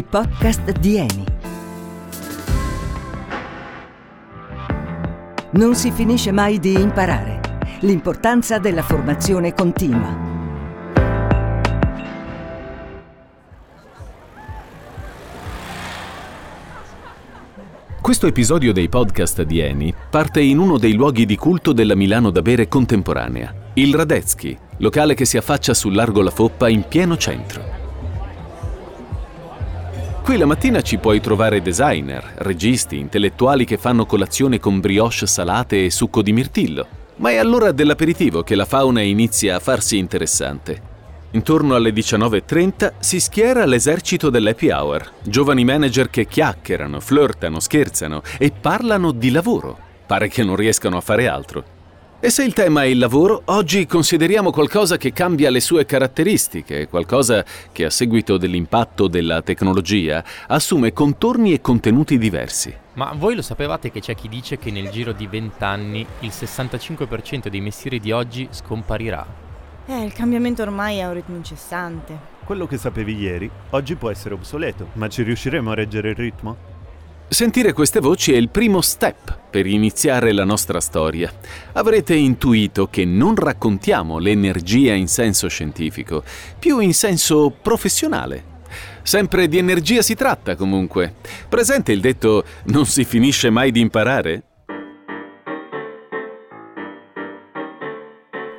i podcast di Eni. Non si finisce mai di imparare. L'importanza della formazione continua. Questo episodio dei podcast di Eni parte in uno dei luoghi di culto della Milano da bere contemporanea, il Radetzky, locale che si affaccia sul Largo la Foppa in pieno centro. Qui la mattina ci puoi trovare designer, registi, intellettuali che fanno colazione con brioche salate e succo di mirtillo, ma è all'ora dell'aperitivo che la fauna inizia a farsi interessante. Intorno alle 19.30 si schiera l'esercito dell'happy hour, giovani manager che chiacchierano, flirtano, scherzano e parlano di lavoro. Pare che non riescano a fare altro. E se il tema è il lavoro, oggi consideriamo qualcosa che cambia le sue caratteristiche, qualcosa che a seguito dell'impatto della tecnologia assume contorni e contenuti diversi. Ma voi lo sapevate che c'è chi dice che nel giro di 20 anni il 65% dei mestieri di oggi scomparirà? Il cambiamento ormai è un ritmo incessante. Quello che sapevi ieri, oggi può essere obsoleto, ma ci riusciremo a reggere il ritmo? Sentire queste voci è il primo step per iniziare la nostra storia. Avrete intuito che non raccontiamo l'energia in senso scientifico, più in senso professionale. Sempre di energia si tratta, comunque. Presente il detto «non si finisce mai di imparare»?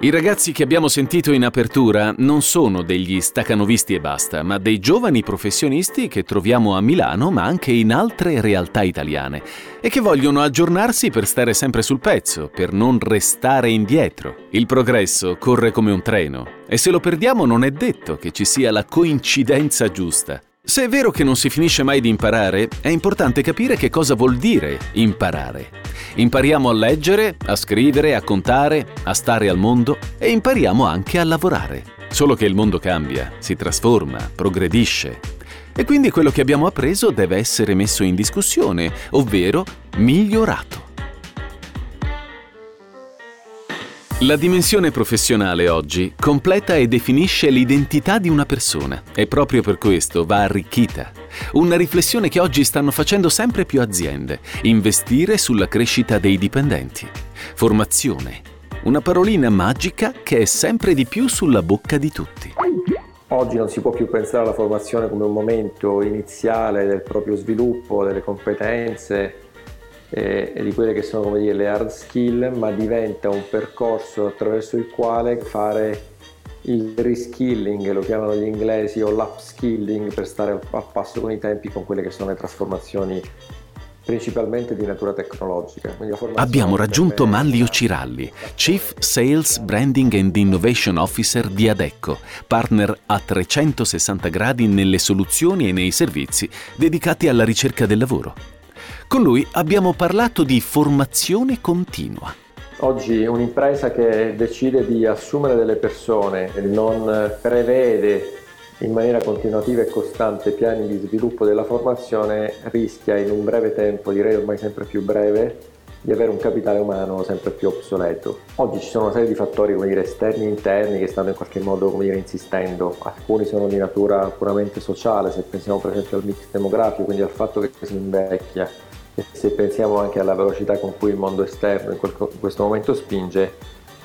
I ragazzi che abbiamo sentito in apertura non sono degli stacanovisti e basta, ma dei giovani professionisti che troviamo a Milano, ma anche in altre realtà italiane, e che vogliono aggiornarsi per stare sempre sul pezzo, per non restare indietro. Il progresso corre come un treno, e se lo perdiamo non è detto che ci sia la coincidenza giusta. Se è vero che non si finisce mai di imparare, è importante capire che cosa vuol dire imparare. Impariamo a leggere, a scrivere, a contare, a stare al mondo e impariamo anche a lavorare. Solo che il mondo cambia, si trasforma, progredisce. E quindi quello che abbiamo appreso deve essere messo in discussione, ovvero migliorato. La dimensione professionale oggi completa e definisce l'identità di una persona e proprio per questo va arricchita. Una riflessione che oggi stanno facendo sempre più aziende, investire sulla crescita dei dipendenti. Formazione, una parolina magica che è sempre di più sulla bocca di tutti. Oggi non si può più pensare alla formazione come un momento iniziale del proprio sviluppo, delle competenze e di quelle che sono, come dire, le hard skill, ma diventa un percorso attraverso il quale fare il reskilling, lo chiamano gli inglesi, o l'upskilling, per stare a passo con i tempi, con quelle che sono le trasformazioni principalmente di natura tecnologica. Abbiamo raggiunto Manlio Ciralli, Chief Sales, Branding and Innovation Officer di Adecco, partner a 360 gradi nelle soluzioni e nei servizi dedicati alla ricerca del lavoro. Con lui abbiamo parlato di formazione continua. Oggi un'impresa che decide di assumere delle persone e non prevede in maniera continuativa e costante piani di sviluppo della formazione rischia in un breve tempo, direi ormai sempre più breve, di avere un capitale umano sempre più obsoleto. Oggi ci sono una serie di fattori, come dire, esterni e interni che stanno in qualche modo, come dire, insistendo. Alcuni sono di natura puramente sociale, se pensiamo per esempio al mix demografico, quindi al fatto che si invecchia. E se pensiamo anche alla velocità con cui il mondo esterno in questo momento spinge,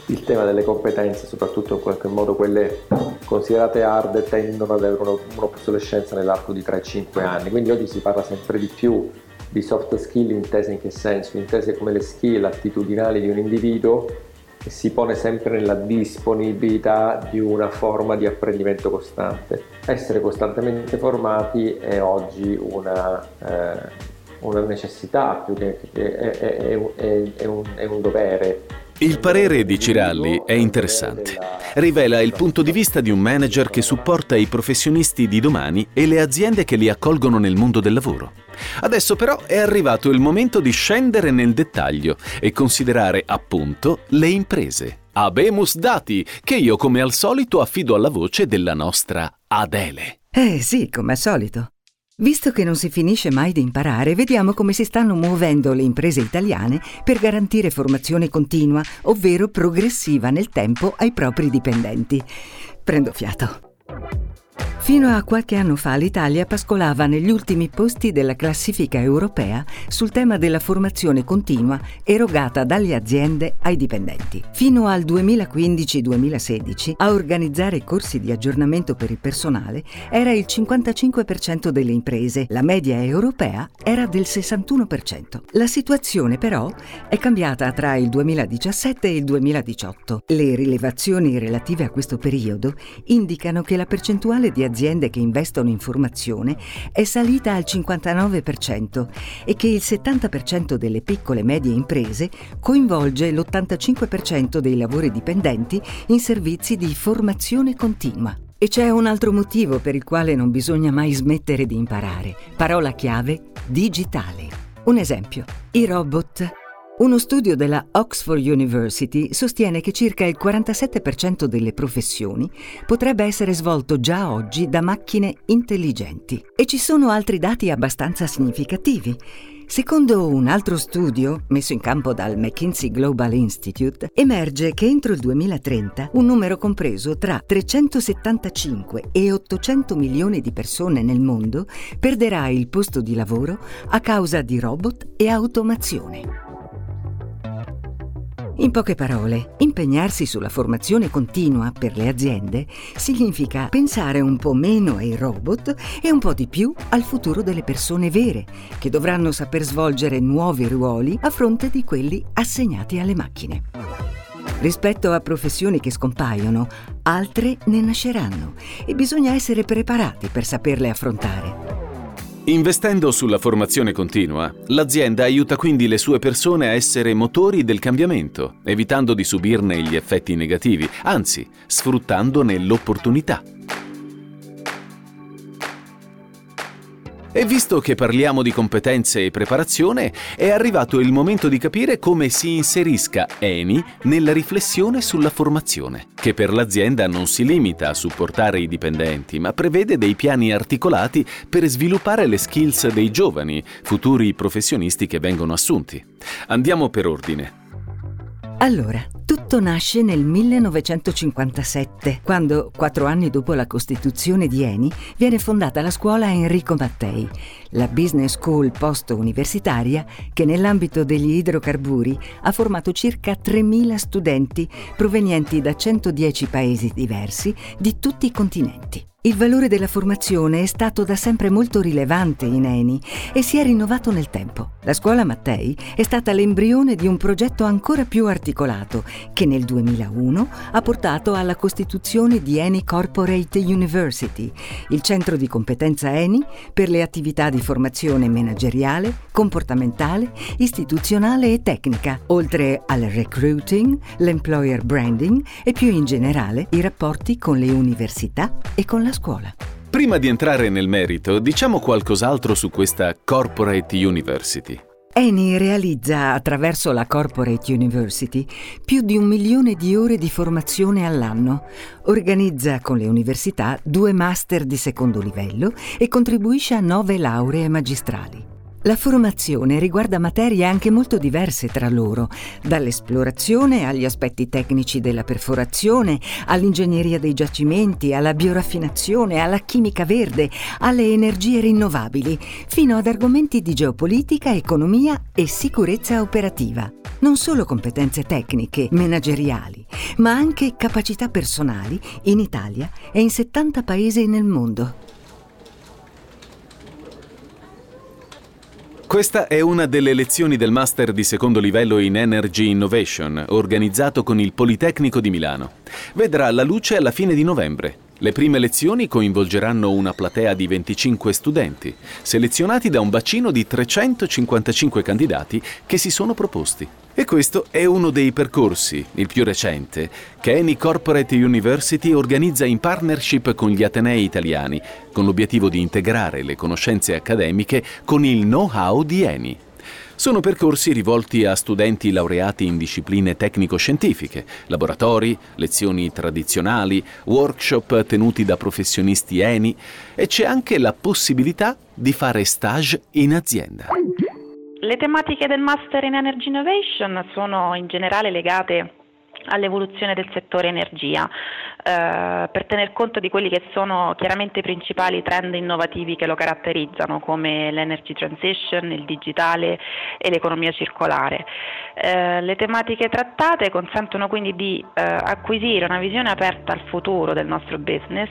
il tema delle competenze, soprattutto in qualche modo quelle considerate hard, tendono ad avere un'obsolescenza nell'arco di 3-5 anni. Quindi oggi si parla sempre di più di soft skill, intese in che senso? Intese come le skill attitudinali di un individuo, e si pone sempre nella disponibilità di una forma di apprendimento costante. Essere costantemente formati è oggi una necessità più che è un dovere. Il parere di Ciralli è interessante. Rivela il punto di vista di un manager che supporta i professionisti di domani e le aziende che li accolgono nel mondo del lavoro. Adesso però è arrivato il momento di scendere nel dettaglio e considerare appunto le imprese. Habemus dati, che io come al solito affido alla voce della nostra Adele. Sì, come al solito. Visto che non si finisce mai di imparare, vediamo come si stanno muovendo le imprese italiane per garantire formazione continua, ovvero progressiva nel tempo ai propri dipendenti. Prendo fiato. Fino a qualche anno fa l'Italia pascolava negli ultimi posti della classifica europea sul tema della formazione continua erogata dalle aziende ai dipendenti. Fino al 2015-2016 a organizzare corsi di aggiornamento per il personale era il 55% delle imprese, la media europea era del 61%. La situazione però è cambiata tra il 2017 e il 2018. Le rilevazioni relative a questo periodo indicano che la percentuale di aziende che investono in formazione è salita al 59% e che il 70% delle piccole e medie imprese coinvolge l'85% dei lavori dipendenti in servizi di formazione continua. E c'è un altro motivo per il quale non bisogna mai smettere di imparare. Parola chiave: digitale. Un esempio: i robot. Uno studio della Oxford University sostiene che circa il 47% delle professioni potrebbe essere svolto già oggi da macchine intelligenti. E ci sono altri dati abbastanza significativi. Secondo un altro studio, messo in campo dal McKinsey Global Institute, emerge che entro il 2030 un numero compreso tra 375 e 800 milioni di persone nel mondo perderà il posto di lavoro a causa di robot e automazione. In poche parole, impegnarsi sulla formazione continua per le aziende significa pensare un po' meno ai robot e un po' di più al futuro delle persone vere, che dovranno saper svolgere nuovi ruoli a fronte di quelli assegnati alle macchine. Rispetto a professioni che scompaiono, altre ne nasceranno e bisogna essere preparati per saperle affrontare. Investendo sulla formazione continua, l'azienda aiuta quindi le sue persone a essere motori del cambiamento, evitando di subirne gli effetti negativi, anzi, sfruttandone l'opportunità. E visto che parliamo di competenze e preparazione, è arrivato il momento di capire come si inserisca Eni nella riflessione sulla formazione, che per l'azienda non si limita a supportare i dipendenti, ma prevede dei piani articolati per sviluppare le skills dei giovani, futuri professionisti che vengono assunti. Andiamo per ordine. Allora, tutto nasce nel 1957, quando, 4 anni dopo la costituzione di Eni, viene fondata la scuola Enrico Mattei, la business school post-universitaria che nell'ambito degli idrocarburi ha formato circa 3.000 studenti provenienti da 110 paesi diversi di tutti i continenti. Il valore della formazione è stato da sempre molto rilevante in Eni e si è rinnovato nel tempo. La scuola Mattei è stata l'embrione di un progetto ancora più articolato che nel 2001 ha portato alla costituzione di ENI Corporate University, il centro di competenza Eni per le attività di formazione manageriale, comportamentale, istituzionale e tecnica, oltre al recruiting, l'employer branding e più in generale i rapporti con le università e con la scuola. Prima di entrare nel merito, diciamo qualcos'altro su questa Corporate University. Eni realizza attraverso la Corporate University più di 1 milione di ore di formazione all'anno, organizza con le università 2 master di secondo livello e contribuisce a 9 lauree magistrali. La formazione riguarda materie anche molto diverse tra loro, dall'esplorazione agli aspetti tecnici della perforazione, all'ingegneria dei giacimenti, alla bioraffinazione, alla chimica verde, alle energie rinnovabili, fino ad argomenti di geopolitica, economia e sicurezza operativa. Non solo competenze tecniche, manageriali, ma anche capacità personali in Italia e in 70 paesi nel mondo. Questa è una delle lezioni del master di secondo livello in Energy Innovation, organizzato con il Politecnico di Milano. Vedrà la luce alla fine di novembre. Le prime lezioni coinvolgeranno una platea di 25 studenti, selezionati da un bacino di 355 candidati che si sono proposti. E questo è uno dei percorsi, il più recente, che Eni Corporate University organizza in partnership con gli atenei italiani, con l'obiettivo di integrare le conoscenze accademiche con il know-how di Eni. Sono percorsi rivolti a studenti laureati in discipline tecnico-scientifiche, laboratori, lezioni tradizionali, workshop tenuti da professionisti Eni e c'è anche la possibilità di fare stage in azienda. Le tematiche del Master in Energy Innovation sono in generale legate all'evoluzione del settore energia. per tener conto di quelli che sono chiaramente i principali trend innovativi che lo caratterizzano, come l'energy transition, il digitale e l'economia circolare. Le tematiche trattate consentono quindi di acquisire una visione aperta al futuro del nostro business,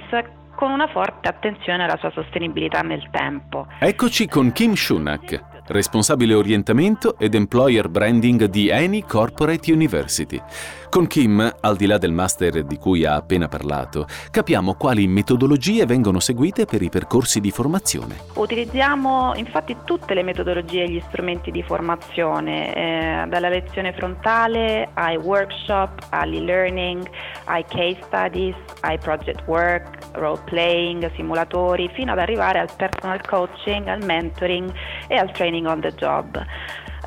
con una forte attenzione alla sua sostenibilità nel tempo. Eccoci con Kim Schunack, responsabile orientamento ed employer branding di ENI Corporate University. Con Kim, al di là del master di cui ha appena parlato, capiamo quali metodologie vengono seguite per i percorsi di formazione. Utilizziamo infatti tutte le metodologie e gli strumenti di formazione, dalla lezione frontale ai workshop, all'e-learning, ai case studies, ai project work, role playing, simulatori, fino ad arrivare al personal coaching, al mentoring e al training on the job.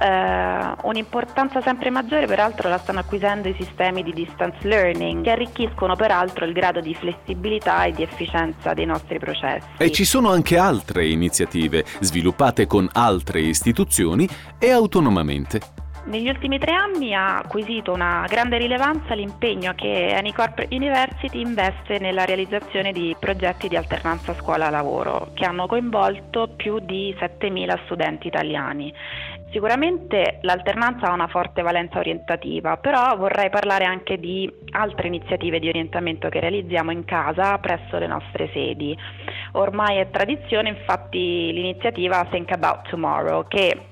Un'importanza sempre maggiore peraltro la stanno acquisendo i sistemi di distance learning, che arricchiscono peraltro il grado di flessibilità e di efficienza dei nostri processi. E ci sono anche altre iniziative sviluppate con altre istituzioni e autonomamente. Negli ultimi 3 anni ha acquisito una grande rilevanza l'impegno che ENI Corporate University investe nella realizzazione di progetti di alternanza scuola-lavoro, che hanno coinvolto più di 7.000 studenti italiani. Sicuramente l'alternanza ha una forte valenza orientativa, però vorrei parlare anche di altre iniziative di orientamento che realizziamo in casa presso le nostre sedi. Ormai è tradizione infatti l'iniziativa Think About Tomorrow, che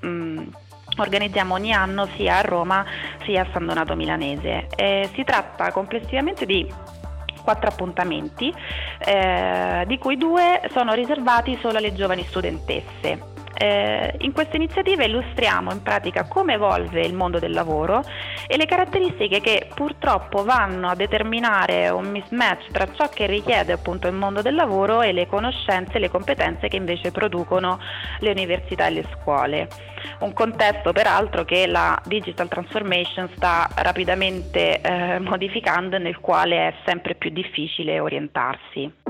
organizziamo ogni anno sia a Roma sia a San Donato Milanese. Si tratta complessivamente di 4 appuntamenti, di cui 2 sono riservati solo alle giovani studentesse. In questa iniziativa illustriamo in pratica come evolve il mondo del lavoro e le caratteristiche che purtroppo vanno a determinare un mismatch tra ciò che richiede appunto il mondo del lavoro e le conoscenze e le competenze che invece producono le università e le scuole. Un contesto peraltro che la digital transformation sta rapidamente modificando e nel quale è sempre più difficile orientarsi.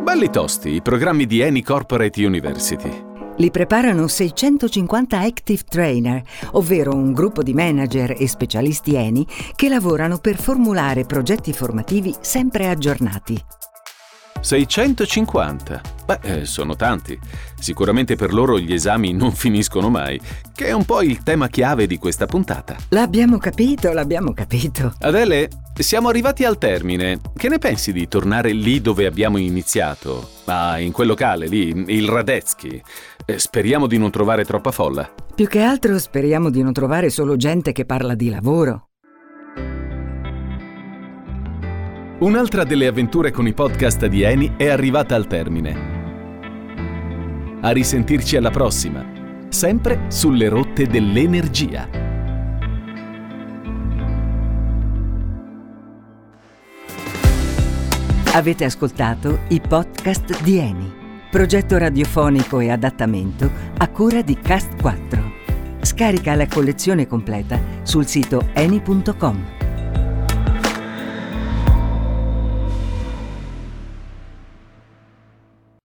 Belli tosti i programmi di ENI Corporate University. Li preparano 650 Active Trainer, ovvero un gruppo di manager e specialisti ENI che lavorano per formulare progetti formativi sempre aggiornati. 650? Beh, sono tanti. Sicuramente per loro gli esami non finiscono mai, che è un po' il tema chiave di questa puntata. L'abbiamo capito. Adele, siamo arrivati al termine. Che ne pensi di tornare lì dove abbiamo iniziato? In quel locale lì, il Radetzky. Speriamo di non trovare troppa folla. Più che altro speriamo di non trovare solo gente che parla di lavoro. Un'altra delle avventure con i podcast di ENI è arrivata al termine. A risentirci alla prossima, sempre sulle rotte dell'energia. Avete ascoltato i podcast di ENI, progetto radiofonico e adattamento a cura di Cast 4. Scarica la collezione completa sul sito eni.com.